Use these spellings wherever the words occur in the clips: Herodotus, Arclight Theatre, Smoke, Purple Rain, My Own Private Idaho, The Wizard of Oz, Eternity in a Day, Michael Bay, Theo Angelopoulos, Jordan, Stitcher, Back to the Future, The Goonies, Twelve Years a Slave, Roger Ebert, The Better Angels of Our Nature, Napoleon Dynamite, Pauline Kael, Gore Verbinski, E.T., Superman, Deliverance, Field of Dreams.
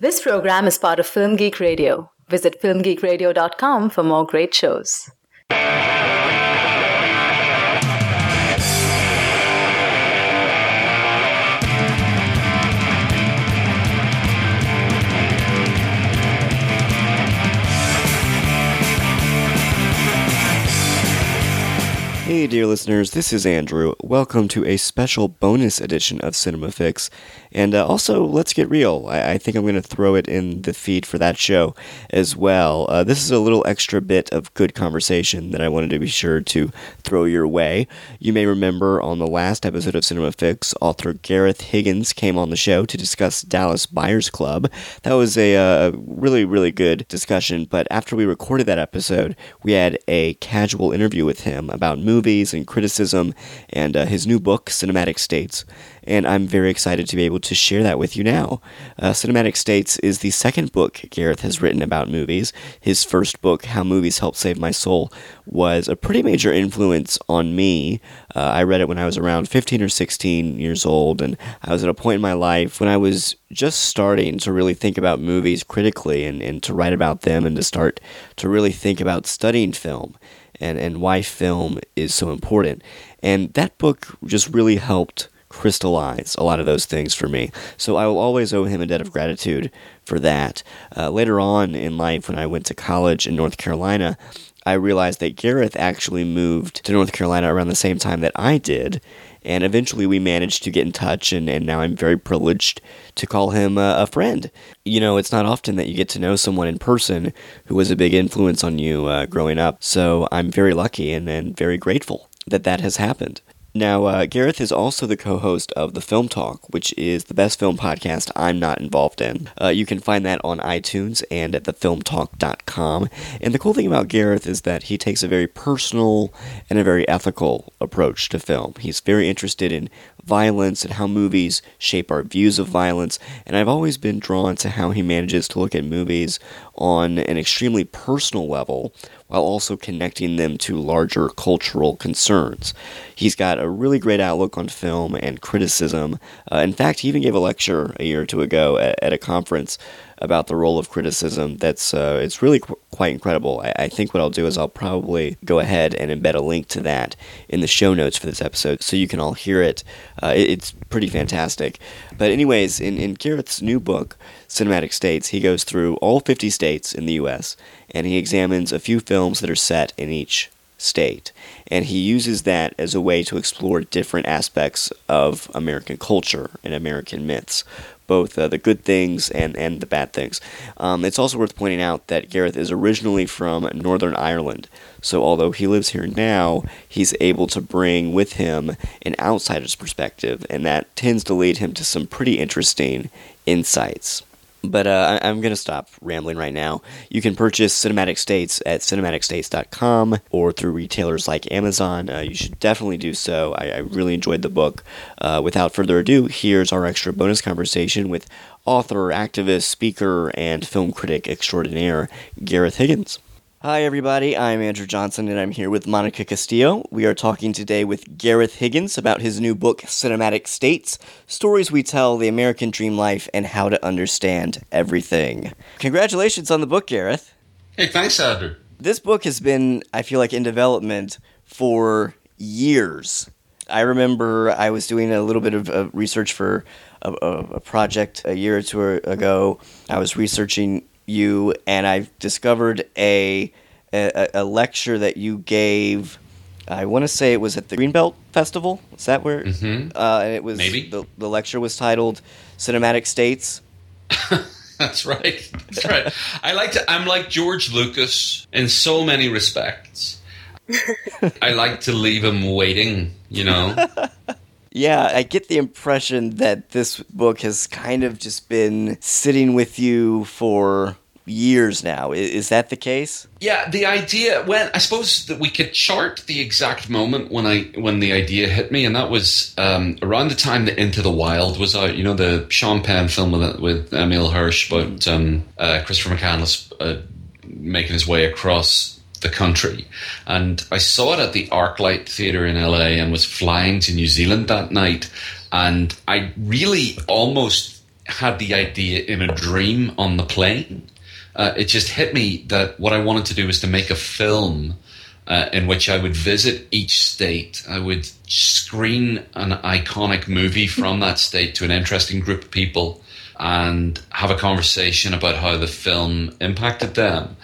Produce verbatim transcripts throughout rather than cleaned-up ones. This program is part of Film Geek Radio. Visit film geek radio dot com for more great shows. Hey dear listeners, this is Andrew. Welcome to a special bonus edition of Cinema Fix. And uh, also, let's get real. I, I think I'm going to throw it in the feed for that show as well. Uh, this is a little extra bit of good conversation that I wanted to be sure to throw your way. You may remember on the last episode of Cinema Fix, author Gareth Higgins came on the show to discuss Dallas Buyers Club. That was a uh, really, really good discussion. But after we recorded that episode, we had a casual interview with him about movies. movies and criticism and uh, his new book, Cinematic States. And I'm very excited to be able to share that with you now. Uh, Cinematic States is the second book Gareth has written about movies. His first book, How Movies Helped Save My Soul, was a pretty major influence on me. Uh, I read it when I was around fifteen or sixteen years old, and I was at a point in my life when I was just starting to really think about movies critically and, and to write about them and to start to really think about studying film. And, and why film is so important. And that book just really helped crystallize a lot of those things for me. So I will always owe him a debt of gratitude for that. Uh, later on in life, when I went to college in North Carolina, I realized that Gareth actually moved to North Carolina around the same time that I did. And eventually we managed to get in touch, and, and now I'm very privileged to call him a, a friend. You know, it's not often that you get to know someone in person who was a big influence on you uh, growing up, so I'm very lucky and, and very grateful that that has happened. Now, uh, Gareth is also the co-host of The Film Talk, which is the best film podcast I'm not involved in. Uh, you can find that on iTunes and at the film talk dot com. And the cool thing about Gareth is that he takes a very personal and a very ethical approach to film. He's very interested in violence and how movies shape our views of violence, and I've always been drawn to how he manages to look at movies on an extremely personal level while also connecting them to larger cultural concerns. He's got a really great outlook on film and criticism. Uh, in fact, he even gave a lecture a year or two ago at, at a conference about the role of criticism. That's uh, it's really qu- quite incredible. I-, I think what I'll do is I'll probably go ahead and embed a link to that in the show notes for this episode so you can all hear it. Uh, it- it's pretty fantastic. But anyways, in, in Gareth's new book, Cinematic States, he goes through all fifty states in the U S, and he examines a few films that are set in each state. And he uses that as a way to explore different aspects of American culture and American myths, both uh, the good things and, and the bad things. Um, it's also worth pointing out that Gareth is originally from Northern Ireland, so although he lives here now, he's able to bring with him an outsider's perspective, and that tends to lead him to some pretty interesting insights. But uh, I'm going to stop rambling right now. You can purchase Cinematic States at cinematic states dot com or through retailers like Amazon. Uh, you should definitely do so. I, I really enjoyed the book. Uh, without further ado, here's our extra bonus conversation with author, activist, speaker, and film critic extraordinaire Gareth Higgins. Hi, everybody. I'm Andrew Johnson, and I'm here with Monica Castillo. We are talking today with Gareth Higgins about his new book, Cinematic States, Stories We Tell, The American Dream Life, and How to Understand Everything. Congratulations on the book, Gareth. Hey, thanks, Andrew. This book has been, I feel like, in development for years. I remember I was doing a little bit of uh, research for a, a project a year or two ago. I was researching you, and I've discovered a, a a lecture that you gave. I want to say it was at the Greenbelt Festival. Is that where? Mm-hmm. Uh, and it was maybe the, the lecture was titled "Cinematic States." That's right. That's right. I like to. I'm like George Lucas in so many respects. I like to leave him waiting. You know. Yeah, I get the impression that this book has kind of just been sitting with you for years now. Is that the case? Yeah, the idea, when I suppose that we could chart the exact moment when I when the idea hit me, and that was um, around the time that Into the Wild was out. You know, the Sean Penn film with, with Emil Hirsch about um, uh, Christopher McCandless uh, making his way across the country. And I saw it at the Arclight Theatre in L A and was flying to New Zealand that night. And I really almost had the idea in a dream on the plane. Uh, it just hit me that what I wanted to do was to make a film uh, in which I would visit each state. I would screen an iconic movie from that state to an interesting group of people and have a conversation about how the film impacted them.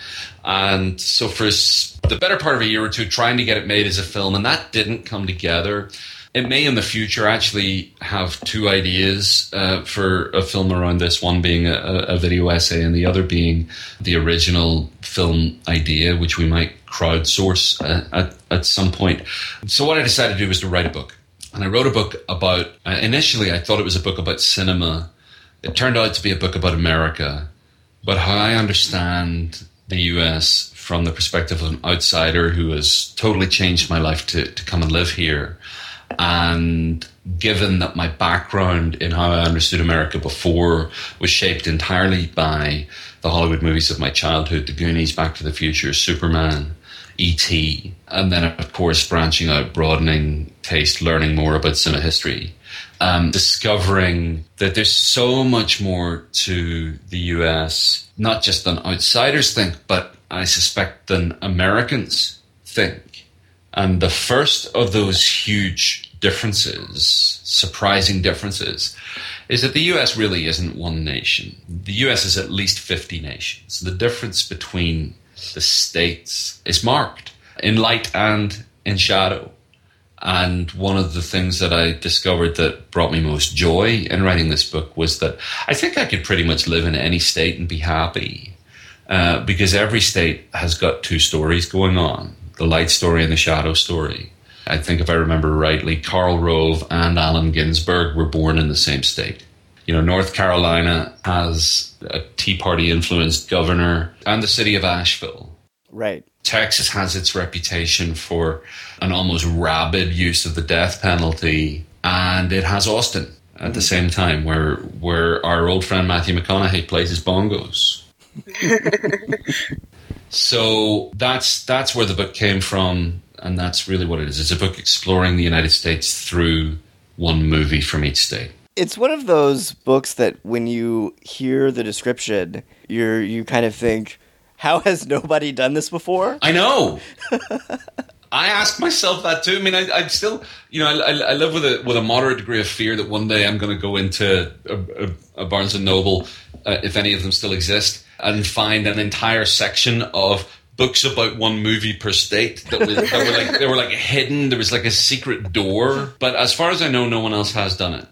And so for the better part of a year or two, trying to get it made as a film, and that didn't come together. It may in the future actually have two ideas uh, for a film around this, one being a, a video essay and the other being the original film idea, which we might crowdsource uh, at, at some point. So what I decided to do was to write a book. And I wrote a book about, uh, initially I thought it was a book about cinema. It turned out to be a book about America, but how I understand the U S from the perspective of an outsider who has totally changed my life to, to come and live here. And given that my background in how I understood America before was shaped entirely by the Hollywood movies of my childhood, The Goonies, Back to the Future, Superman, E T, and then, of course, branching out, broadening taste, learning more about cinema history, um, discovering that there's so much more to the U S, not just than outsiders think, but I suspect than Americans think. And the first of those huge differences, surprising differences, is that the U S really isn't one nation. The U S is at least fifty nations. The difference between the states is marked in light and in shadow. And one of the things that I discovered that brought me most joy in writing this book was that I think I could pretty much live in any state and be happy, uh, because every state has got two stories going on. The light story and the shadow story. I think if I remember rightly, Karl Rove and Allen Ginsberg were born in the same state. You know, North Carolina has a Tea Party-influenced governor and the city of Asheville. Right. Texas has its reputation for an almost rabid use of the death penalty, and it has Austin at mm-hmm. the same time, where where our old friend Matthew McConaughey plays his bongos. So that's that's where the book came from, and that's really what it is. It's a book exploring the United States through one movie from each state. It's one of those books that when you hear the description, you're you kind of think, how has nobody done this before? I know. I ask myself that too. I mean, I, I still, you know, I, I live with a with a moderate degree of fear that one day I'm going to go into a, a, a Barnes and Noble, uh, if any of them still exist, and find an entire section of books about one movie per state that, was, that were like they were like hidden. There was like a secret door. But as far as I know, no one else has done it.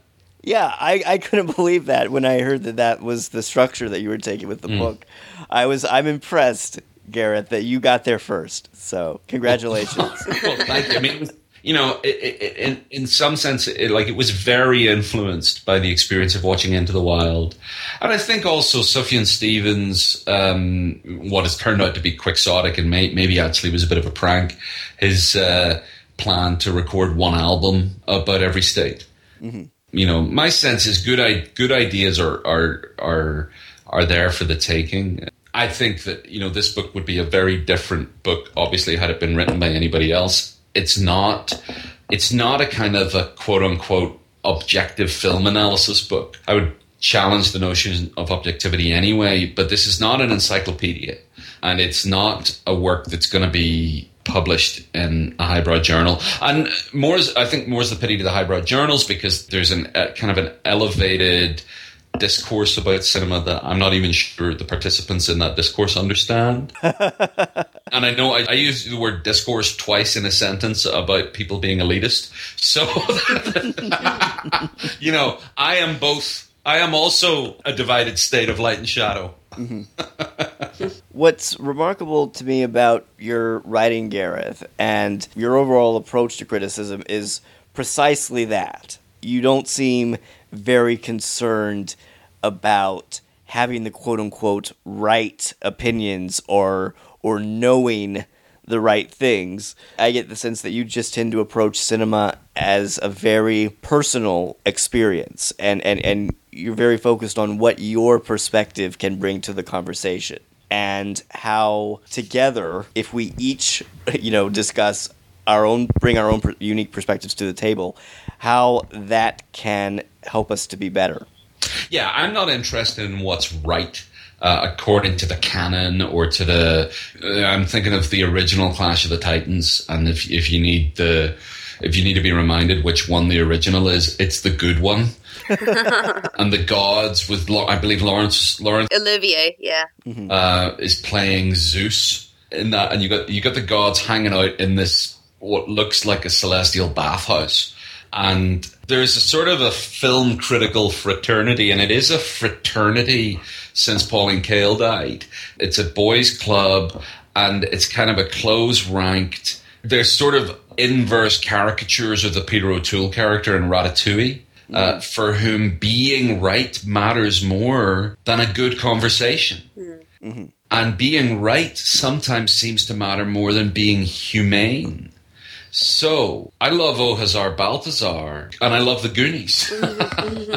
Yeah, I, I couldn't believe that when I heard that that was the structure that you were taking with the mm. book. I was I'm impressed, Gareth, that you got there first. So congratulations. Well, thank you. I mean, it was, you know, it, it, in in some sense, it, like it was very influenced by the experience of watching Into the Wild, and I think also Sufjan Stevens, um, what has turned out to be quixotic and may, maybe actually was a bit of a prank, his uh, plan to record one album about every state. Mm-hmm. You know, my sense is good. I, good ideas are are are are there for the taking. I think that, you know, this book would be a very different book, obviously, had it been written by anybody else. It's not it's not a kind of a quote-unquote objective film analysis book. I would challenge the notion of objectivity anyway, but this is not an encyclopedia, and it's not a work that's going to be published in a highbrow journal. And more is, I think more is the pity to the highbrow journals, because there's an, a kind of an elevated discourse about cinema that I'm not even sure the participants in that discourse understand. And I know I, I use the word discourse twice in a sentence about people being elitist. So, you know, I am both, I am also a divided state of light and shadow. Mm-hmm. What's remarkable to me about your writing, Gareth, and your overall approach to criticism is precisely that. You don't seem very concerned about having the quote-unquote right opinions or or knowing the right things. I get the sense that you just tend to approach cinema as a very personal experience, and, and, and you're very focused on what your perspective can bring to the conversation and how together, if we each, you know, discuss our own, bring our own per- unique perspectives to the table, how that can help us to be better. yeah, I'm not interested in what's right uh, according to the canon or to the. Uh, I'm thinking of the original Clash of the Titans, and if if you need the, if you need to be reminded which one the original is, it's the good one. And the gods with, I believe, Lawrence Lawrence Olivier, yeah, mm-hmm. uh, is playing Zeus in that, and you got you got the gods hanging out in this what looks like a celestial bathhouse. And there's a sort of a film critical fraternity, and it is a fraternity since Pauline Kael died. It's a boys' club, and it's kind of a close ranked. There's sort of inverse caricatures of the Peter O'Toole character in Ratatouille, mm-hmm. uh, for whom being right matters more than a good conversation. Mm-hmm. And being right sometimes seems to matter more than being humane. So, I love O Hazar Balthazar, and I love The Goonies, and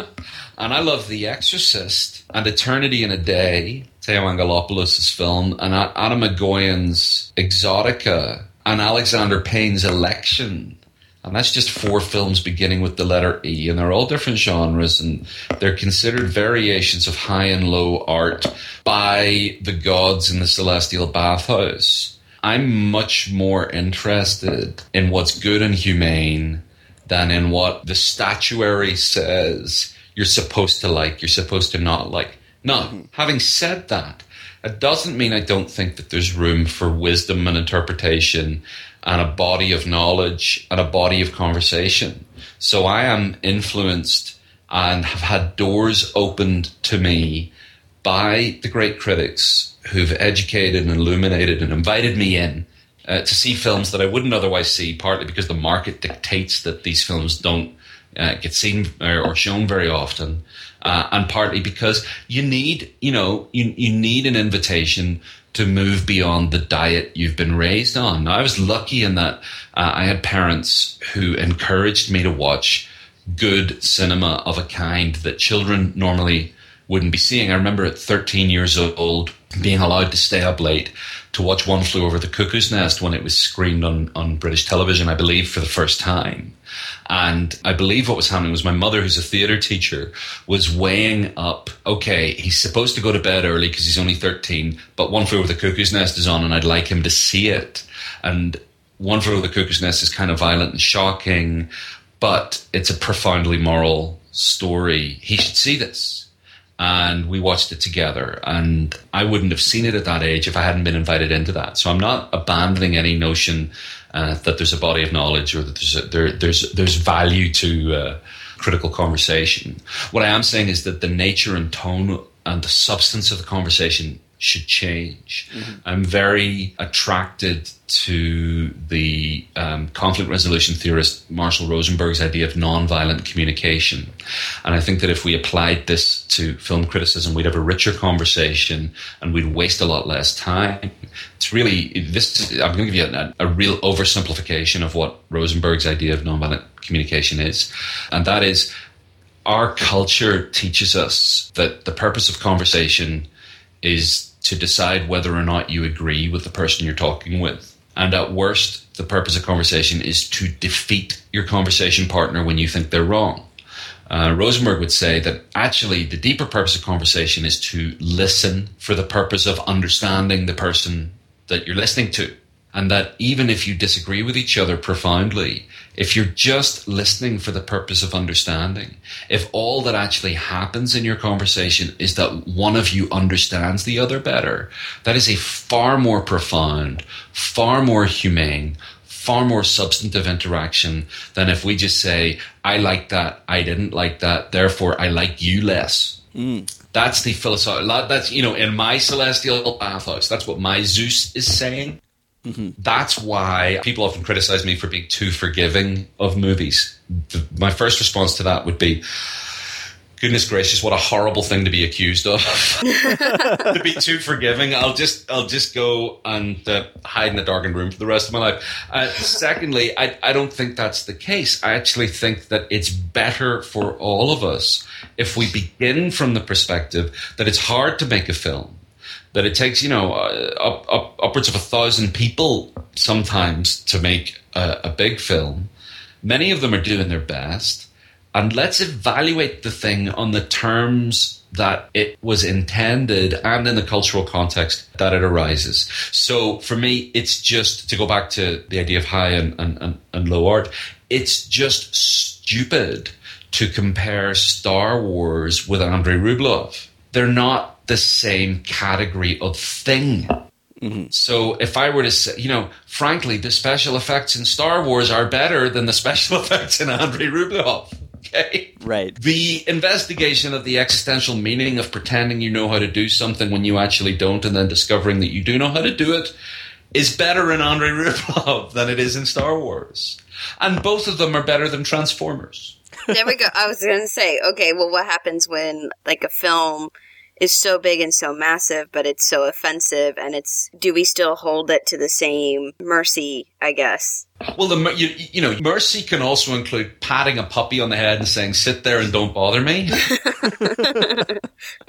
I love The Exorcist, and Eternity in a Day, Theo Angelopoulos' film, and Adam McGoyan's Exotica, and Alexander Payne's Election. And that's just four films beginning with the letter E, and they're all different genres, and they're considered variations of high and low art by the gods in the celestial bathhouse. I'm much more interested in what's good and humane than in what the statuary says you're supposed to like, you're supposed to not like. Now, having said that, it doesn't mean I don't think that there's room for wisdom and interpretation and a body of knowledge and a body of conversation. So I am influenced and have had doors opened to me by the great critics who've educated and illuminated and invited me in uh, to see films that I wouldn't otherwise see, partly because the market dictates that these films don't uh, get seen or shown very often, uh, and partly because you need, you know, you, you need an invitation to move beyond the diet you've been raised on. Now, I was lucky in that uh, I had parents who encouraged me to watch good cinema of a kind that children normally wouldn't be seeing. I remember at thirteen years old being allowed to stay up late to watch One Flew Over the Cuckoo's Nest when it was screened on, on British television, I believe, for the first time. And I believe what was happening was my mother, who's a theatre teacher, was weighing up, okay, he's supposed to go to bed early because he's only thirteen, but One Flew Over the Cuckoo's Nest is on and I'd like him to see it. And One Flew Over the Cuckoo's Nest is kind of violent and shocking, but it's a profoundly moral story. He should see this. And we watched it together, and I wouldn't have seen it at that age if I hadn't been invited into that. So I'm not abandoning any notion uh, that there's a body of knowledge or that there's a, there, there's there's value to uh, critical conversation. What I am saying is that the nature and tone and the substance of the conversation should change. Mm-hmm. I'm very attracted to the um, conflict resolution theorist Marshall Rosenberg's idea of nonviolent communication. And I think that if we applied this to film criticism, we'd have a richer conversation and we'd waste a lot less time. It's really, this. I'm going to give you a, a real oversimplification of what Rosenberg's idea of nonviolent communication is. And that is, our culture teaches us that the purpose of conversation is to decide whether or not you agree with the person you're talking with. And at worst, the purpose of conversation is to defeat your conversation partner when you think they're wrong. Uh, Rosenberg would say that actually the deeper purpose of conversation is to listen for the purpose of understanding the person that you're listening to. And that even if you disagree with each other profoundly, if you're just listening for the purpose of understanding, if all that actually happens in your conversation is that one of you understands the other better, that is a far more profound, far more humane, far more substantive interaction than if we just say, I like that, I didn't like that, therefore I like you less. Mm. That's the philosophical, that's, you know, in my celestial bathhouse, that's what my Zeus is saying. Mm-hmm. That's why people often criticize me for being too forgiving of movies. The, my first response to that would be, goodness gracious, what a horrible thing to be accused of. To be too forgiving. I'll just I'll just go and uh, hide in a darkened room for the rest of my life. Uh, secondly, I, I don't think that's the case. I actually think that it's better for all of us if we begin from the perspective that it's hard to make a film, that it takes, you know, uh, up, up, upwards of a thousand people sometimes to make a, a big film. Many of them are doing their best. and let's evaluate the thing on the terms that it was intended and in the cultural context that it arises. So for me, it's just, to go back to the idea of high and, and, and low art, it's just stupid to compare Star Wars with Andrei Rublev. They're not the same category of thing. Mm-hmm. So if I were to say, you know, frankly, the special effects in Star Wars are better than the special effects in Andrei Rublev. Okay. Right. The investigation of the existential meaning of pretending you know how to do something when you actually don't, and then discovering that you do know how to do it, is better in Andrei Rublev than it is in Star Wars. And both of them are better than Transformers. There we go. I was going to say, okay, well, what happens when, like, a film is so big and so massive, but it's so offensive, and it's, do we still hold it to the same mercy, I guess? Well, the, you, you know, mercy can also include patting a puppy on the head and saying, sit there and don't bother me.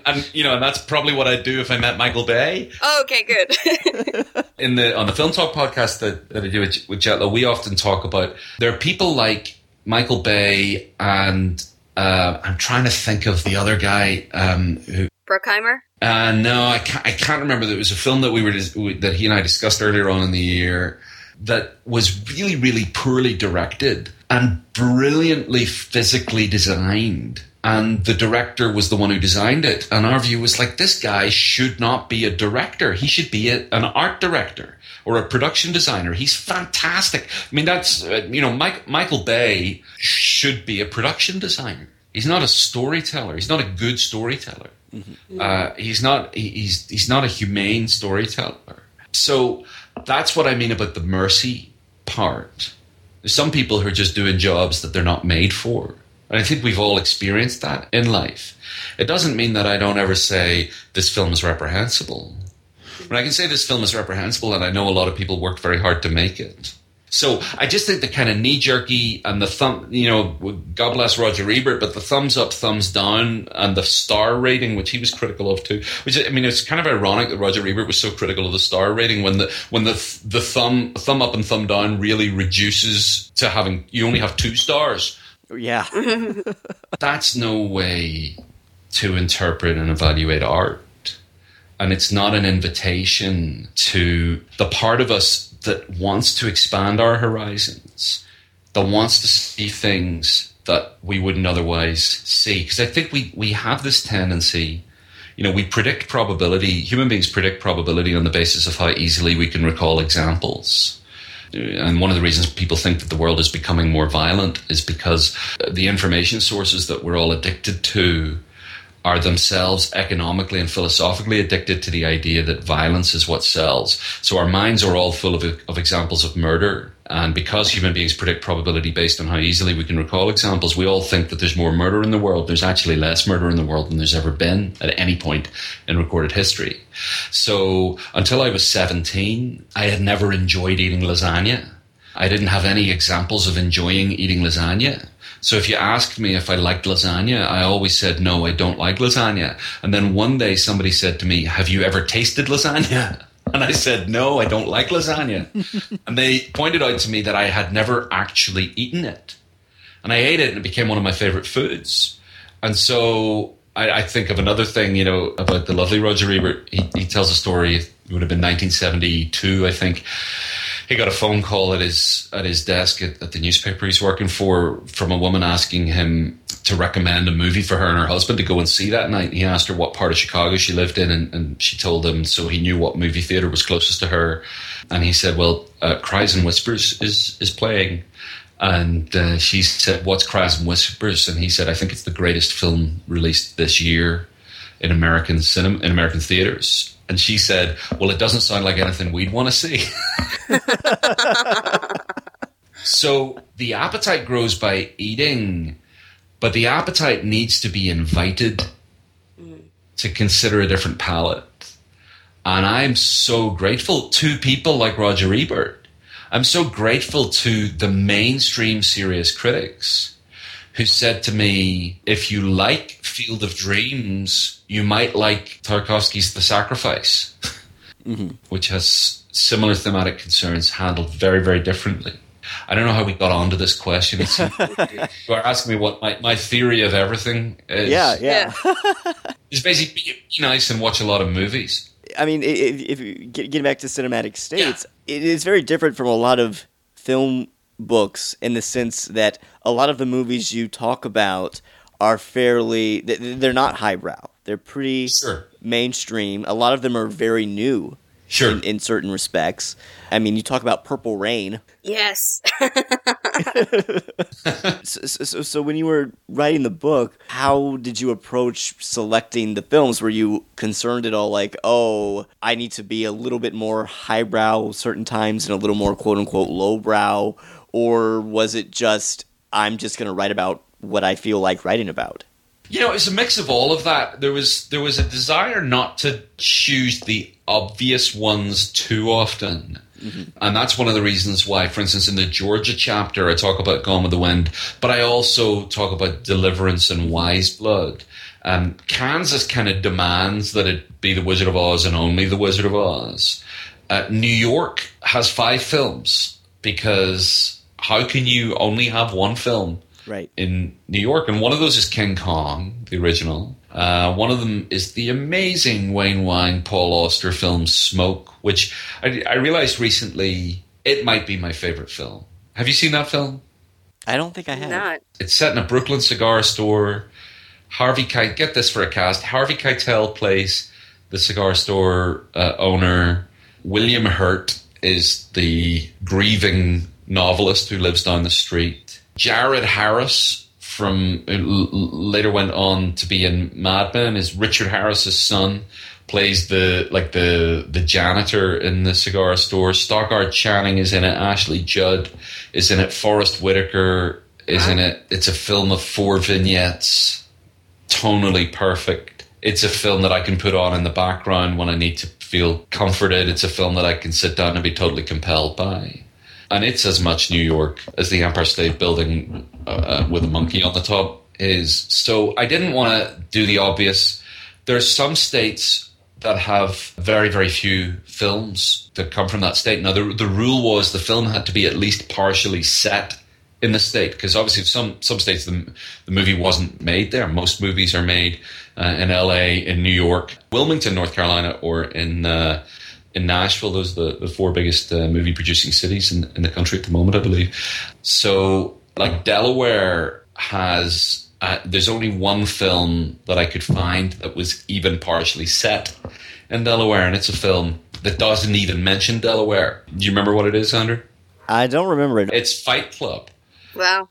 And, you know, and that's probably what I'd do if I met Michael Bay. Oh, okay, good. In the On the Film Talk podcast that, that I do with, with Jetla, we often talk about, there are people like Michael Bay and uh, I'm trying to think of the other guy um, who... Bruckheimer? Uh, no, I can't, I can't remember. There was a film that we were that he and I discussed earlier on in the year that was really, really poorly directed and brilliantly physically designed. And the director was the one who designed it. And our view was like, this guy should not be a director. He should be a, an art director or a production designer. He's fantastic. I mean, that's, uh, you know, Mike, Michael Bay should be a production designer. He's not a storyteller. He's not a good storyteller. Mm-hmm. Uh, he's not. He's he's not a humane storyteller. So that's what I mean about the mercy part. There's some people who are just doing jobs that they're not made for, and I think we've all experienced that in life. It doesn't mean that I don't ever say this film is reprehensible. When I can say this film is reprehensible, and I know a lot of people worked very hard to make it. So I just think the kind of knee-jerky and the thumb, you know, God bless Roger Ebert, but the thumbs up, thumbs down, and the star rating, which he was critical of too. Which, I mean, it's kind of ironic that Roger Ebert was so critical of the star rating when the when the the thumb thumb up and thumb down really reduces to having you only have two stars. Yeah, that's no way to interpret and evaluate art, and it's not an invitation to the part of us that wants to expand our horizons, that wants to see things that we wouldn't otherwise see. Because I think we, we have this tendency, you know, we predict probability, human beings predict probability on the basis of how easily we can recall examples. And one of the reasons people think that the world is becoming more violent is because the information sources that we're all addicted to are themselves economically and philosophically addicted to the idea that violence is what sells. So our minds are all full of, of examples of murder. And because human beings predict probability based on how easily we can recall examples, we all think that there's more murder in the world. There's actually less murder in the world than there's ever been at any point in recorded history. So until I was seventeen, I had never enjoyed eating lasagna. I didn't have any examples of enjoying eating lasagna. So if you asked me if I liked lasagna, I always said, no, I don't like lasagna. And then one day somebody said to me, have you ever tasted lasagna? And I said, no, I don't like lasagna. And they pointed out to me that I had never actually eaten it. And I ate it and it became one of my favorite foods. And so I, I think of another thing, you know, about the lovely Roger Ebert. He, he tells a story, it would have been nineteen seventy-two, I think. He got a phone call at his at his desk at, at the newspaper he's working for from a woman asking him to recommend a movie for her and her husband to go and see that night. And he asked her what part of Chicago she lived in, and, and she told him, so he knew what movie theater was closest to her. And he said, well, uh, Cries and Whispers is, is playing. And uh, she said, what's Cries and Whispers? And he said, I think it's the greatest film released this year in American cinema, in American theaters. And she said, well, it doesn't sound like anything we'd want to see. So the appetite grows by eating, but the appetite needs to be invited to consider a different palate. And I'm so grateful to people like Roger Ebert. I'm so grateful to the mainstream serious critics who said to me, if you like Field of Dreams, you might like Tarkovsky's The Sacrifice, mm-hmm. which has similar thematic concerns handled very, very differently. I don't know how we got onto this question. You are asking me what my, my theory of everything is. Yeah, yeah. It's basically be nice and watch a lot of movies. I mean, if, if getting back to Cinematic States, yeah. It is very different from a lot of film books in the sense that a lot of the movies you talk about are fairly – they're not highbrow. They're pretty sure. mainstream. A lot of them are very new. Sure. In, in certain respects. I mean, you talk about Purple Rain. Yes. so, so, so when you were writing the book, how did you approach selecting the films? Were you concerned at all like, oh, I need to be a little bit more highbrow certain times and a little more quote-unquote lowbrow? Or was it just, I'm just going to write about what I feel like writing about? You know, it's a mix of all of that. There was there was a desire not to choose the obvious ones too often. Mm-hmm. And that's one of the reasons why, for instance, in the Georgia chapter, I talk about Gone with the Wind, but I also talk about Deliverance and Wise Blood. Um, Kansas kind of demands that it be The Wizard of Oz and only The Wizard of Oz. Uh, New York has five films because how can you only have one film? Right. In New York, and one of those is King Kong, the original. Uh, one of them is the amazing Wayne Wang, Paul Auster film Smoke, which I, I realized recently it might be my favorite film. Have you seen that film? I don't think I have. Not. It's set in a Brooklyn cigar store. Harvey Keitel, get this for a cast. Harvey Keitel plays the cigar store uh, owner. William Hurt is the grieving novelist who lives down the street. Jared Harris, from who later went on to be in Mad Men, is Richard Harris's son. Plays the like the the janitor in the cigar store. Stockard Channing is in it. Ashley Judd is in it. Forrest Whitaker is in it. It's a film of four vignettes, tonally perfect. It's a film that I can put on in the background when I need to feel comforted. It's a film that I can sit down and be totally compelled by. And it's as much New York as the Empire State Building uh, with a monkey on the top is. So I didn't want to do the obvious. There are some states that have very, very few films that come from that state. Now, the, the rule was the film had to be at least partially set in the state, because obviously some some states the, the movie wasn't made there. Most movies are made uh, in L A, in New York, Wilmington, North Carolina, or in... Uh, In Nashville, those are the, the four biggest uh, movie-producing cities in, in the country at the moment, I believe. So, like, Delaware has... Uh, there's only one film that I could find that was even partially set in Delaware, and it's a film that doesn't even mention Delaware. Do you remember what it is, Andrew? I don't remember it. It's Fight Club. Wow.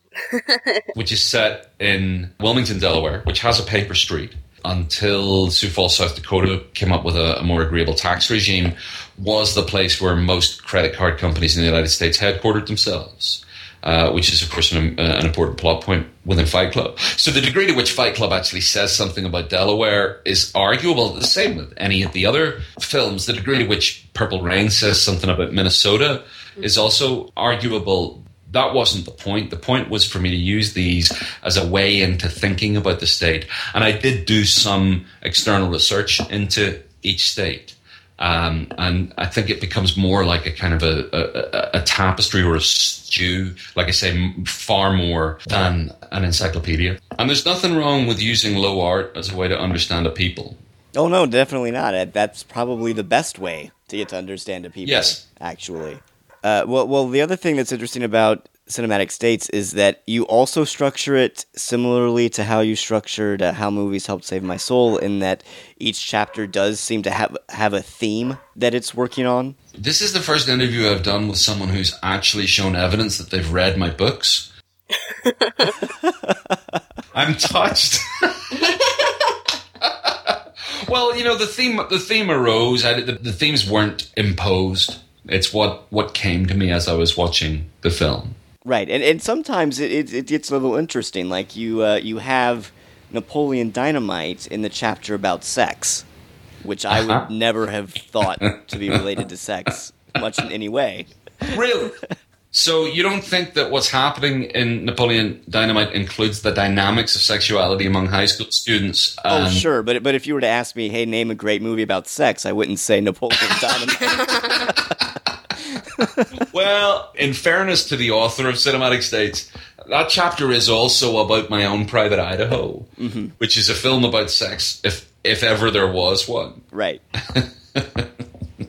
Which is set in Wilmington, Delaware, which has a paper street. Until Sioux Falls, South Dakota came up with a, a more agreeable tax regime, was the place where most credit card companies in the United States headquartered themselves, uh, which is, of course, an, uh, an important plot point within Fight Club. So the degree to which Fight Club actually says something about Delaware is arguable. The same with any of the other films. The degree to which Purple Rain says something about Minnesota is also arguable. That wasn't the point. The point was for me to use these as a way into thinking about the state. And I did do some external research into each state. Um, and I think it becomes more like a kind of a, a, a tapestry or a stew, like I say, far more than an encyclopedia. And there's nothing wrong with using low art as a way to understand a people. Oh, no, definitely not. That's probably the best way to get to understand a people, yes. Actually. Uh, well, well, the other thing that's interesting about Cinematic States is that you also structure it similarly to how you structured uh, How Movies Helped Save My Soul, in that each chapter does seem to have have a theme that it's working on. This is the first interview I've done with someone who's actually shown evidence that they've read my books. I'm touched. Well, you know, the theme the theme arose. I, the, the themes weren't imposed. It's what, what came to me as I was watching the film. Right, and and sometimes it, it, it gets a little interesting. Like, you uh, you have Napoleon Dynamite in the chapter about sex, which I uh-huh. would never have thought to be related to sex much in any way. Really? So you don't think that what's happening in Napoleon Dynamite includes the dynamics of sexuality among high school students? Um, oh, sure, but but if you were to ask me, hey, name a great movie about sex, I wouldn't say Napoleon Dynamite. Well, in fairness to the author of Cinematic States, that chapter is also about My Own Private Idaho, mm-hmm. which is a film about sex, if if ever there was one. Right.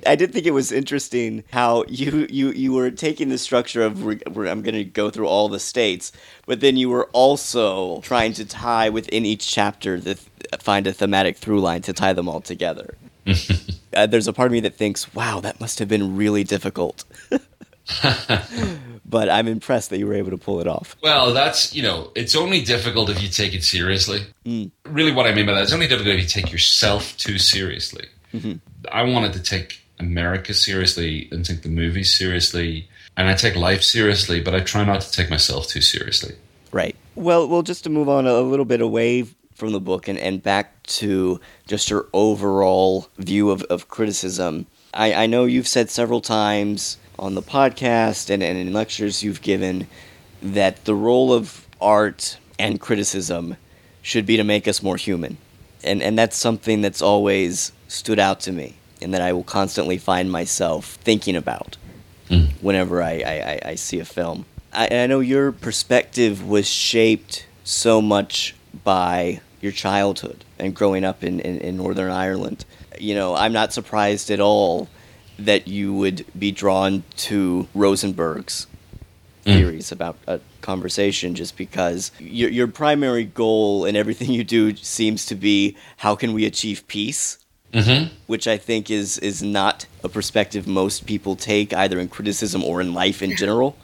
I did think it was interesting how you you, you were taking the structure of we're, we're, I'm going to go through all the states, but then you were also trying to tie within each chapter, the, find a thematic through line to tie them all together. uh, there's a part of me that thinks, wow, that must have been really difficult. But I'm impressed that you were able to pull it off. Well, that's, you know, it's only difficult if you take it seriously. Mm. Really what I mean by that, it's only difficult if you take yourself too seriously. Mm-hmm. I wanted to take America seriously and take the movies seriously, and I take life seriously, but I try not to take myself too seriously. Right. Well, well, just to move on a little bit away from the book and, and back to just your overall view of, of criticism, I, I know you've said several times on the podcast and, and in lectures you've given that the role of art and criticism should be to make us more human. And and that's something that's always stood out to me and that I will constantly find myself thinking about mm. whenever I, I, I see a film. I, I know your perspective was shaped so much by your childhood and growing up in, in, in Northern Ireland. You know, I'm not surprised at all that you would be drawn to Rosenberg's mm. theories about a conversation just because your, your primary goal in everything you do seems to be how can we achieve peace? Mm-hmm. Which I think is is not a perspective most people take either in criticism or in life in general.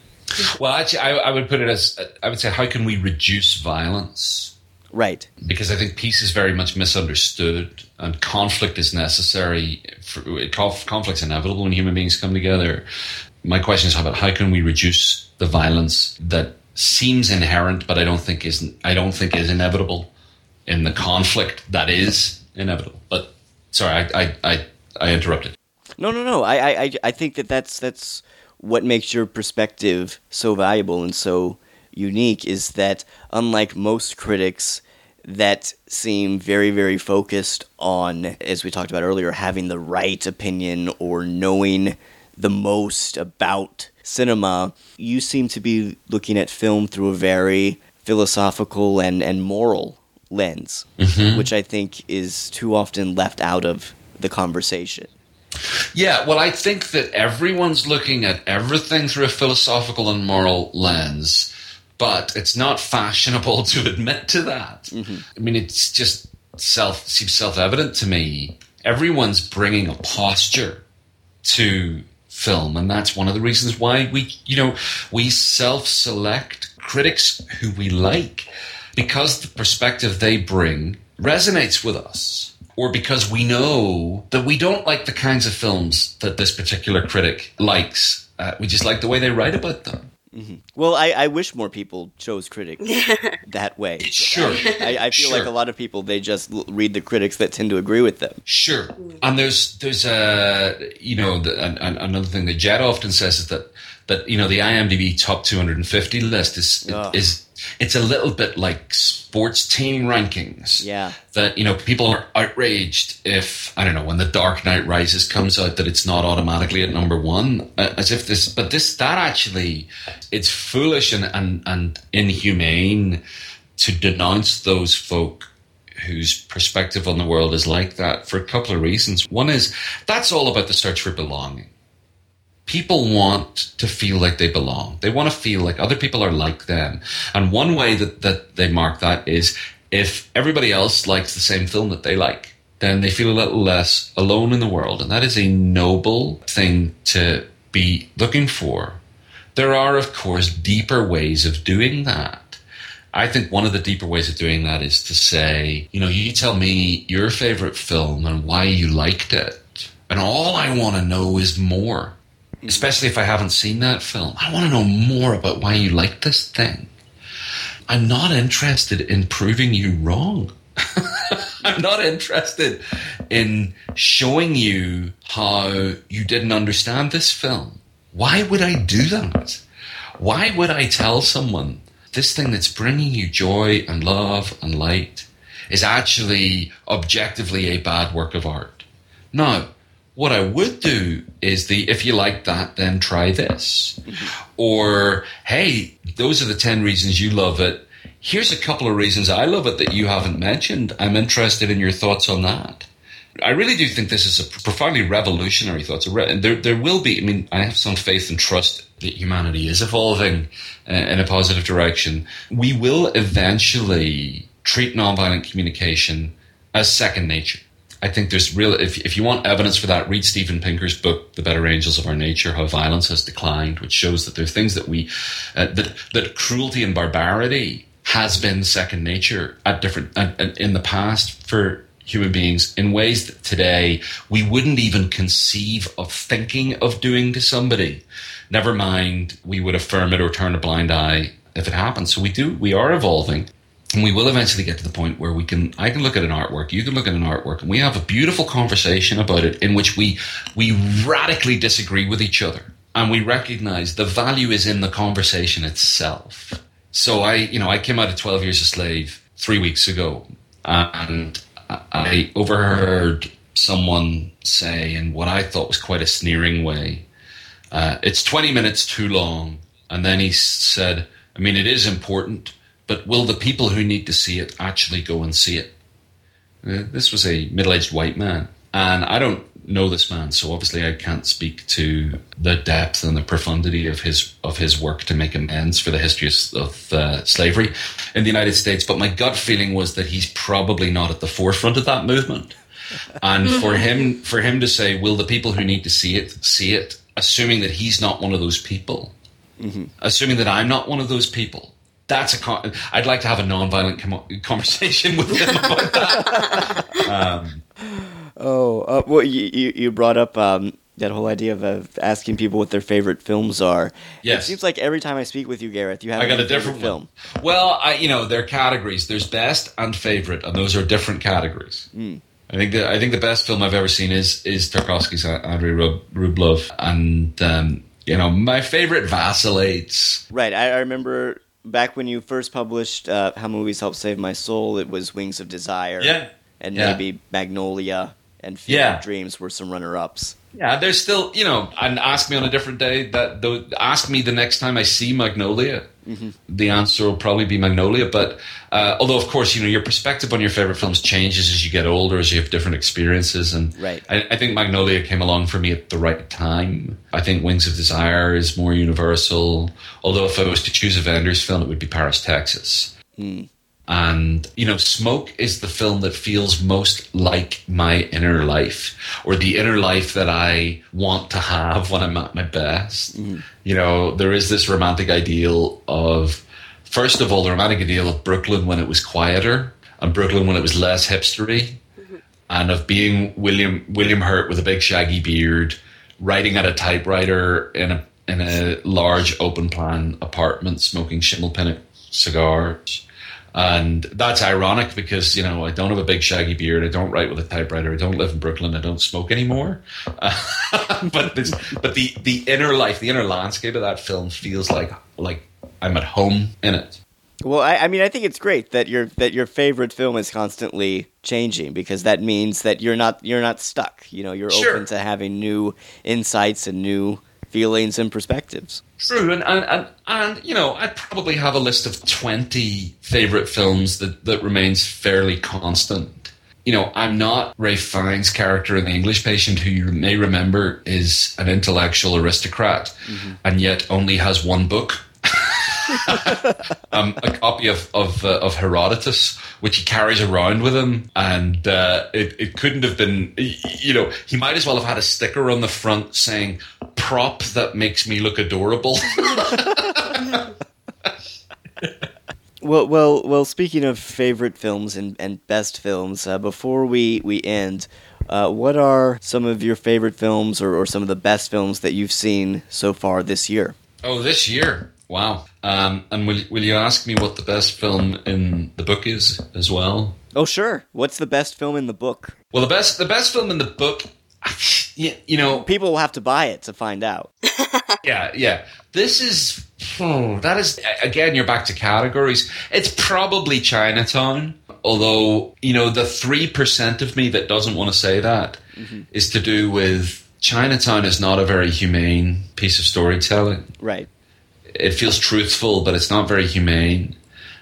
Well, actually, I, I would put it as I would say, how can we reduce violence? Right. Because I think peace is very much misunderstood, and conflict is necessary. For, conflict's inevitable when human beings come together. My question is about how can we reduce the violence that seems inherent, but I don't think isn't. I don't think is inevitable in the conflict that is inevitable, but. Sorry, I, I I I interrupted. No, no, no. I, I I think that that's that's what makes your perspective so valuable and so unique is that unlike most critics that seem very, very focused on, as we talked about earlier, having the right opinion or knowing the most about cinema, you seem to be looking at film through a very philosophical and, and moral lens, mm-hmm. which I think is too often left out of the conversation. Yeah, well, I think that everyone's looking at everything through a philosophical and moral lens, but it's not fashionable to admit to that. Mm-hmm. I mean, it's just self seems self-evident to me. Everyone's bringing a posture to film, and that's one of the reasons why we, you know, we self-select critics who we like. Because the perspective they bring resonates with us, or because we know that we don't like the kinds of films that this particular critic likes. Uh, we just like the way they write about them. Mm-hmm. Well, I, I wish more people chose critics that way. Sure. I, I feel sure. like a lot of people, they just read the critics that tend to agree with them. Sure. And there's, there's a, you know, the, an, an, another thing that Jed often says is that, that you know, the IMDb top two hundred fifty list is oh. is it's a little bit like sports team rankings. Yeah. That, you know, people are outraged if, I don't know, when The Dark Knight Rises comes out that it's not automatically at number one. As if this, but this, that actually, it's foolish and, and, and inhumane to denounce those folk whose perspective on the world is like that for a couple of reasons. One is, that's all about the search for belonging. People want to feel like they belong. They want to feel like other people are like them. And one way that, that they mark that is if everybody else likes the same film that they like, then they feel a little less alone in the world. And that is a noble thing to be looking for. There are, of course, deeper ways of doing that. I think one of the deeper ways of doing that is to say, you know, you tell me your favorite film and why you liked it. And all I want to know is more. Especially if I haven't seen that film. I want to know more about why you like this thing. I'm not interested in proving you wrong. I'm not interested in showing you how you didn't understand this film. Why would I do that? Why would I tell someone this thing that's bringing you joy and love and light is actually objectively a bad work of art? No. What I would do is the, if you like that, then try this. Or, hey, those are the ten reasons you love it. Here's a couple of reasons I love it that you haven't mentioned. I'm interested in your thoughts on that. I really do think this is a profoundly revolutionary thought. There, there will be, I mean, I have some faith and trust that humanity is evolving in a positive direction. We will eventually treat nonviolent communication as second nature. I think there's real, if, if you want evidence for that, read Steven Pinker's book, The Better Angels of Our Nature, How Violence Has Declined, which shows that there are things that we, uh, that, that cruelty and barbarity has been second nature at different, uh, in the past for human beings in ways that today we wouldn't even conceive of thinking of doing to somebody. Never mind, we would affirm it or turn a blind eye if it happens. So we do, we are evolving. And we will eventually get to the point where we can, I can look at an artwork, you can look at an artwork, and we have a beautiful conversation about it in which we we radically disagree with each other. And we recognize the value is in the conversation itself. So I, you know, I came out of twelve Years a Slave three weeks ago, and I overheard someone say in what I thought was quite a sneering way, uh, it's twenty minutes too long. And then he said, I mean, it is important, but will the people who need to see it actually go and see it? This was a middle-aged white man, and I don't know this man, so obviously I can't speak to the depth and the profundity of his of his work to make amends for the history of uh, slavery in the United States. But my gut feeling was that he's probably not at the forefront of that movement, and for him for him to say, "Will the people who need to see it see it?" assuming that he's not one of those people, mm-hmm. assuming that I'm not one of those people. That's a con- I'd like to have a non-violent com- conversation with him about that. um, oh, uh, well, you you brought up um, that whole idea of, of asking people what their favorite films are. Yes. It seems like every time I speak with you, Gareth, you have I got a different film. One. Well, I, you know, there are categories. There's best and favorite, and those are different categories. Mm. I think the I think the best film I've ever seen is is Tarkovsky's Andrei Rublev, and um, you know, my favorite vacillates. Right, I, I remember. Back when you first published uh, How Movies Helped Save My Soul, it was Wings of Desire yeah. and yeah. maybe Magnolia and Field yeah. of Dreams were some runner-ups. Yeah, there's still, you know, and ask me on a different day, that though, ask me the next time I see Magnolia. Mm-hmm. The answer will probably be Magnolia. But uh, although, of course, you know, your perspective on your favorite films changes as you get older, as you have different experiences. And right. I, I think Magnolia came along for me at the right time. I think Wings of Desire is more universal. Although if I was to choose a Vendors film, it would be Paris, Texas. Mm. And, you know, Smoke is the film that feels most like my inner life, or the inner life that I want to have when I'm at my best. Mm. You know, there is this romantic ideal of, first of all, the romantic ideal of Brooklyn when it was quieter, and Brooklyn when it was less hipstery, mm-hmm. and of being William William Hurt with a big shaggy beard, writing at a typewriter in a, in a large open-plan apartment, smoking Schimmelpenninck cigars. And that's ironic because, you know, I don't have a big shaggy beard. I don't write with a typewriter. I don't live in Brooklyn. I don't smoke anymore. Uh, but this, but the, the inner life, the inner landscape of that film feels like like I'm at home in it. Well, I, I mean, I think it's great that your that your favorite film is constantly changing, because that means that you're not you're not stuck. You know, you're sure. open to having new insights and new feelings and perspectives. True, and, and and and you know, I probably have a list of twenty favorite films that, that remains fairly constant. You know, I'm not Ralph Fiennes' character in The English Patient, who you may remember is an intellectual aristocrat, mm-hmm. and yet only has one book, um, a copy of of, uh, of Herodotus, which he carries around with him, and uh, it it couldn't have been. You know, he might as well have had a sticker on the front saying, "Prop that makes me look adorable." Well, well, well. Speaking of favorite films and, and best films, uh, before we we end, uh, what are some of your favorite films or, or some of the best films that you've seen so far this year? Oh, this year! Wow. Um, and will will you ask me what the best film in the book is as well? Oh, sure. What's the best film in the book? Well, the best the best film in the book. Yeah, you know, people will have to buy it to find out. yeah, yeah. This is Oh, that is, again, you're back to categories. It's probably Chinatown, although, you know, the three percent of me that doesn't want to say that mm-hmm. is to do with Chinatown is not a very humane piece of storytelling. Right. It feels truthful, but it's not very humane.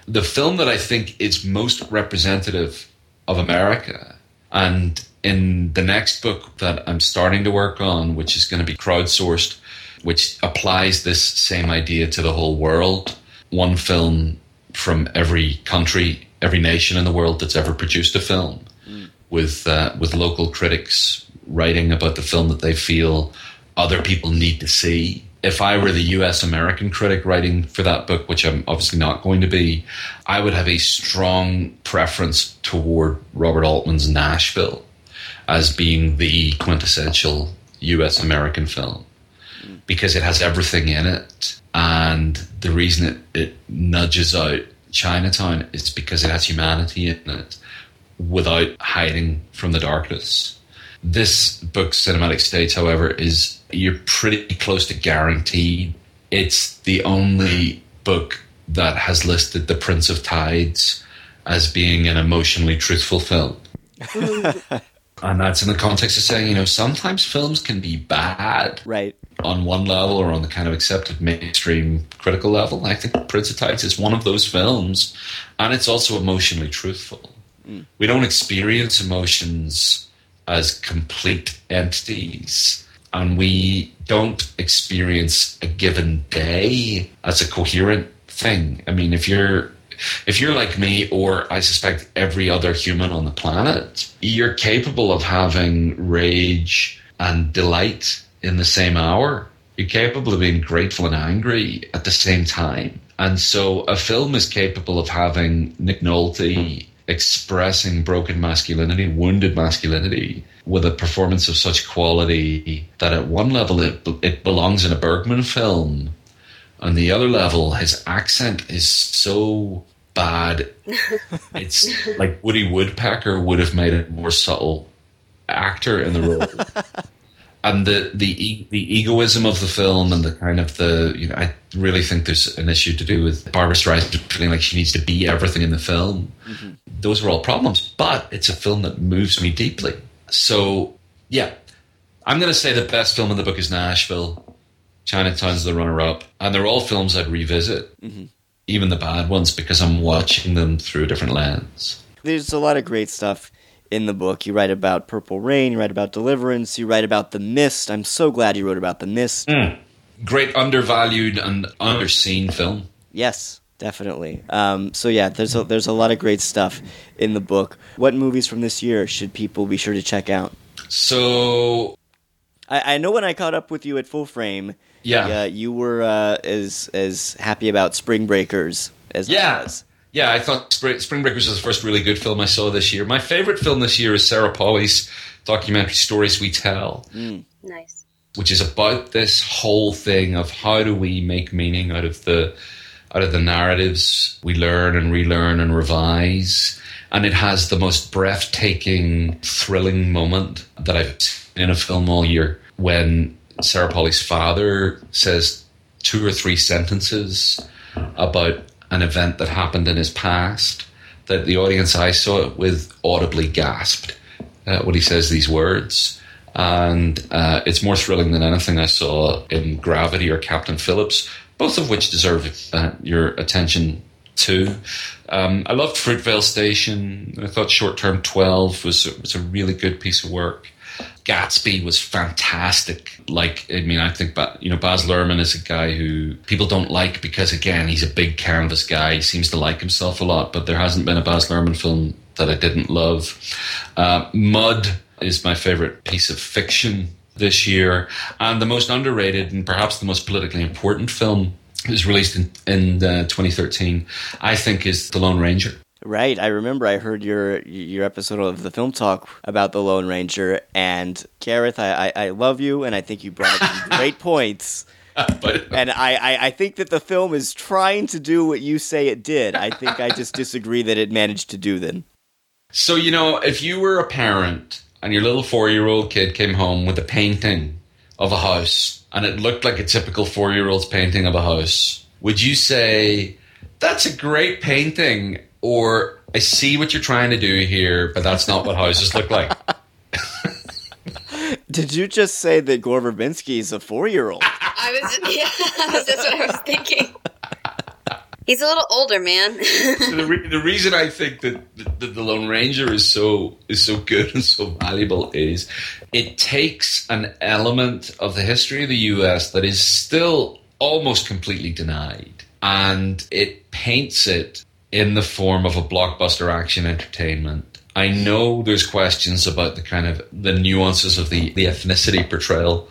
The film that I think is most representative of America, and in the next book that I'm starting to work on, which is going to be crowdsourced, which applies this same idea to the whole world. One film from every country, every nation in the world that's ever produced a film, mm. with uh, with local critics writing about the film that they feel other people need to see. If I were the U S American critic writing for that book, which I'm obviously not going to be, I would have a strong preference toward Robert Altman's Nashville as being the quintessential U S American film. Because it has everything in it, and the reason it, it nudges out Chinatown is because it has humanity in it without hiding from the darkness. This book, Cinematic States, however, is you're pretty close to guaranteed. It's the only book that has listed The Prince of Tides as being an emotionally truthful film. And that's in the context of saying, you know, sometimes films can be bad. Right. On one level or on the kind of accepted mainstream critical level. I think Prince of Tides is one of those films. And it's also emotionally truthful. Mm. We don't experience emotions as complete entities. And we don't experience a given day as a coherent thing. I mean, if you're... If you're like me, or I suspect every other human on the planet, you're capable of having rage and delight in the same hour. You're capable of being grateful and angry at the same time. And so a film is capable of having Nick Nolte expressing broken masculinity, wounded masculinity, with a performance of such quality that at one level it, it belongs in a Bergman film. On the other level, his accent is so bad. It's like Woody Woodpecker would have made a more subtle actor in the role. And the, the the egoism of the film and the kind of the, you know, I really think there's an issue to do with Barbra Streisand feeling like she needs to be everything in the film. Mm-hmm. Those are all problems, but it's a film that moves me deeply. So, yeah, I'm going to say the best film in the book is Nashville. Chinatown's the runner-up, and they're all films I'd revisit, mm-hmm. even the bad ones, because I'm watching them through a different lens. There's a lot of great stuff in the book. You write about Purple Rain, you write about Deliverance, you write about The Mist. I'm so glad you wrote about The Mist. Mm. Great undervalued and underseen film. Yes, definitely. Um, so yeah, there's a, there's a lot of great stuff in the book. What movies from this year should people be sure to check out? So... I, I know when I caught up with you at Full Frame... Yeah, uh, you were uh, as as happy about Spring Breakers as yeah. I was. Yeah, I thought Spring, Spring Breakers was the first really good film I saw this year. My favorite film this year is Sarah Pauly's documentary Stories We Tell. Mm. Nice. Which is about this whole thing of how do we make meaning out of the out of the narratives we learn and relearn and revise. And it has the most breathtaking, thrilling moment that I've seen in a film all year when Sarah Pauly's father says two or three sentences about an event that happened in his past that the audience I saw it with audibly gasped uh, when he says these words. And uh, it's more thrilling than anything I saw in Gravity or Captain Phillips, both of which deserve uh, your attention too. Um, I loved Fruitvale Station. I thought Short Term twelve was, was a really good piece of work. Gatsby was fantastic. Like, I mean, I think, you know, Baz Luhrmann is a guy who people don't like because, again, he's a big canvas guy. He seems to like himself a lot, but there hasn't been a Baz Luhrmann film that I didn't love. Uh, Mud is my favorite piece of fiction this year. And the most underrated and perhaps the most politically important film was released in, in uh, twenty thirteen, I think, is The Lone Ranger. Right, I remember I heard your your episode of the Film Talk about the Lone Ranger, and Gareth, I, I, I love you, and I think you brought up some great points. But, and I, I, I think that the film is trying to do what you say it did. I think I just disagree that it managed to do them. So, you know, if you were a parent and your little four-year-old kid came home with a painting of a house, and it looked like a typical four-year-old's painting of a house, would you say, that's a great painting, or I see what you're trying to do here, but that's not what houses look like? Did you just say that Gore Verbinski is a four-year-old? I was, yeah, that's what I was thinking. He's a little older, man. So the, re- the reason I think that the, the Lone Ranger is so is so good and so valuable is it takes an element of the history of the U S that is still almost completely denied, and it paints it in the form of a blockbuster action entertainment. I know there's questions about the kind of the nuances of the, the ethnicity portrayal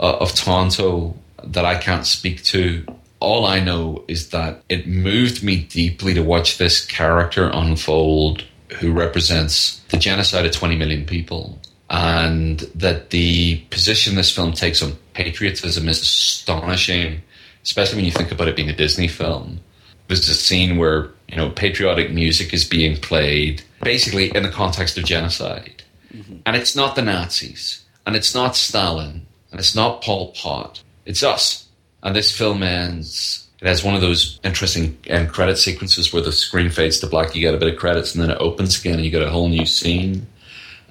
uh, of Tonto that I can't speak to. All I know is that it moved me deeply to watch this character unfold who represents the genocide of twenty million people, and that the position this film takes on patriotism is astonishing, especially when you think about it being a Disney film. There's a scene where, you know, patriotic music is being played basically in the context of genocide. Mm-hmm. And it's not the Nazis, and it's not Stalin, and it's not Pol Pot. It's us. And this film ends, it has one of those interesting end credit sequences where the screen fades to black, you get a bit of credits, and then it opens again and you get a whole new scene.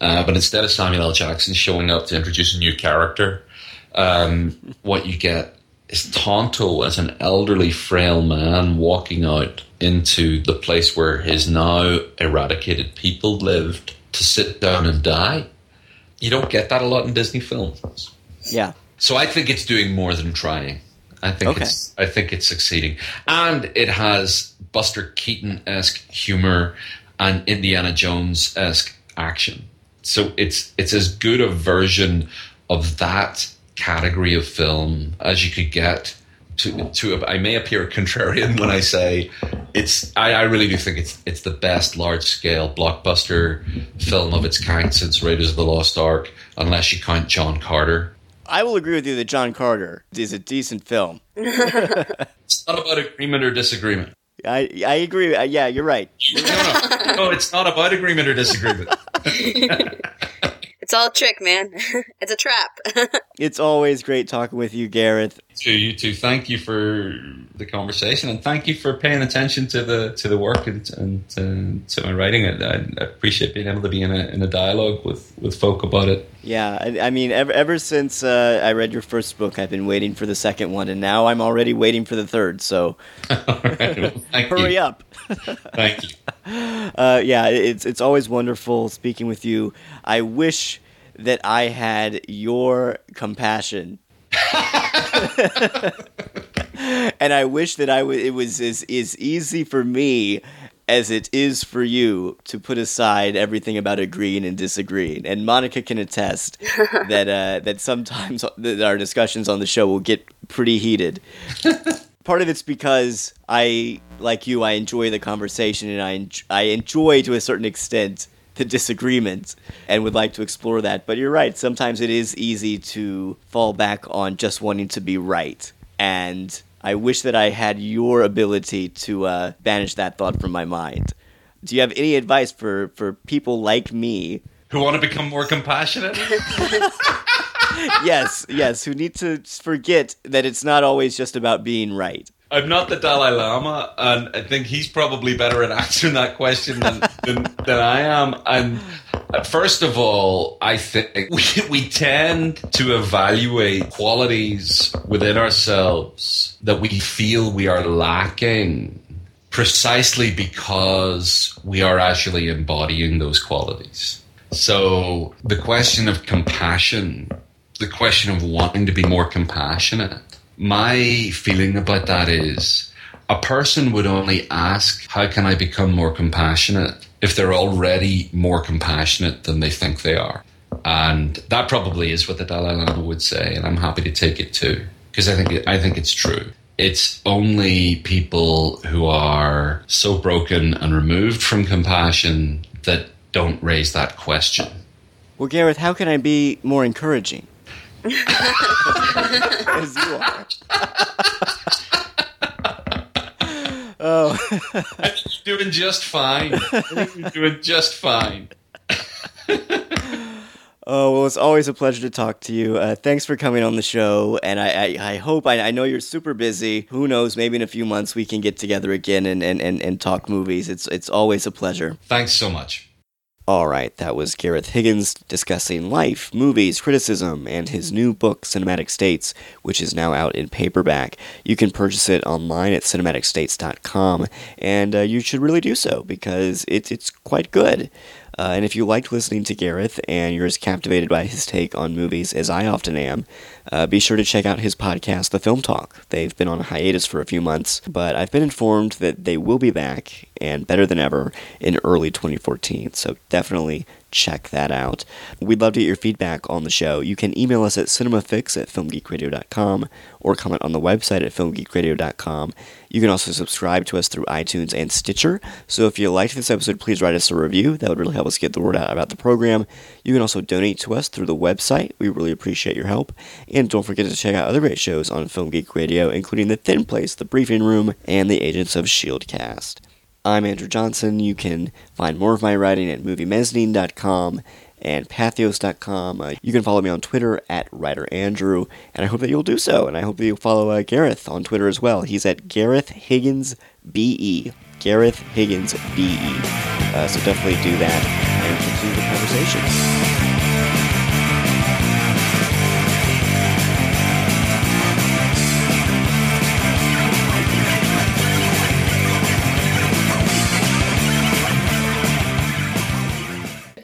Uh, but instead of Samuel L. Jackson showing up to introduce a new character, um, what you get is Tonto as an elderly, frail man walking out into the place where his now eradicated people lived to sit down and die. You don't get that a lot in Disney films. Yeah. So I think it's doing more than trying. I think okay. it's I think it's succeeding. And it has Buster Keaton-esque humor and Indiana Jones-esque action. So it's it's as good a version of that category of film as you could get. To to I may appear contrarian when I say it's I, I really do think it's it's the best large scale blockbuster film of its kind since Raiders of the Lost Ark, unless you count John Carter. I will agree with you that John Carter is a decent film. It's not about agreement or disagreement. I I agree. Uh, yeah, you're right. No, no, no, it's not about agreement or disagreement. It's all a trick, man. It's a trap. It's always great talking with you, Gareth. To you too. Thank you for the conversation, and thank you for paying attention to the to the work and, and to, to my writing. I, I appreciate being able to be in a in a dialogue with, with folk about it. Yeah, I, I mean, ever ever since uh, I read your first book, I've been waiting for the second one, and now I'm already waiting for the third. So, all right, well, thank hurry you. up. Thank you. Uh, yeah, it's it's always wonderful speaking with you. I wish that I had your compassion, and I wish that I w- it was as is easy for me as it is for you to put aside everything about agreeing and disagreeing. And Monica can attest that uh, that sometimes that our discussions on the show will get pretty heated. Part of it's because I, like you, I enjoy the conversation, and I enjoy, I enjoy to a certain extent the disagreement, and would like to explore that. But you're right. Sometimes it is easy to fall back on just wanting to be right. And I wish that I had your ability to uh, banish that thought from my mind. Do you have any advice for, for people like me who want to become more compassionate? Yes, yes, who need to forget that it's not always just about being right. I'm not the Dalai Lama, and I think he's probably better at answering that question than than, than I am. And first of all, I think we, we tend to evaluate qualities within ourselves that we feel we are lacking precisely because we are actually embodying those qualities. So the question of compassion, the question of wanting to be more compassionate, my feeling about that is a person would only ask, how can I become more compassionate, if they're already more compassionate than they think they are. And that probably is what the Dalai Lama would say, and I'm happy to take it too, because I think it, I think it's true. It's only people who are so broken and removed from compassion that don't raise that question. Well, Gareth, how can I be more encouraging? As you are. Oh. I think you're doing just fine. I think you're doing just fine. Oh, well, it's always a pleasure to talk to you. Uh, thanks for coming on the show. And I, I, I hope, I, I know you're super busy. Who knows, maybe in a few months we can get together again and, and, and, and talk movies. It's, it's always a pleasure. Thanks so much. All right, that was Gareth Higgins discussing life, movies, criticism, and his new book, Cinematic States, which is now out in paperback. You can purchase it online at cinematic states dot com, and uh, you should really do so, because it, it's quite good. Uh, and if you liked listening to Gareth and you're as captivated by his take on movies as I often am, uh, be sure to check out his podcast, The Film Talk. They've been on hiatus for a few months, but I've been informed that they will be back, and better than ever, in early twenty fourteen. So definitely check that out. We'd love to get your feedback on the show. You can email us at cinemafix at filmgeekradio dot com or comment on the website at filmgeekradio dot com. You can also subscribe to us through iTunes and Stitcher. So if you liked this episode, please write us a review. That would really help us get the word out about the program. You can also donate to us through the website. We really appreciate your help. And don't forget to check out other great shows on Film Geek Radio, including The Thin Place, The Briefing Room, and the Agents of S H I E L D cast. I'm Andrew Johnson. You can find more of my writing at movie mezzanine dot com and pathos dot com. Uh, you can follow me on Twitter at WriterAndrew, and I hope that you'll do so. And I hope that you'll follow uh, Gareth on Twitter as well. He's at Gareth Higgins B E. Gareth Higgins B E. Uh, so definitely do that and continue the conversation.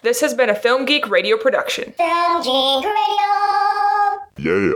This has been a Film Geek Radio production. Film Geek Radio! Yeah.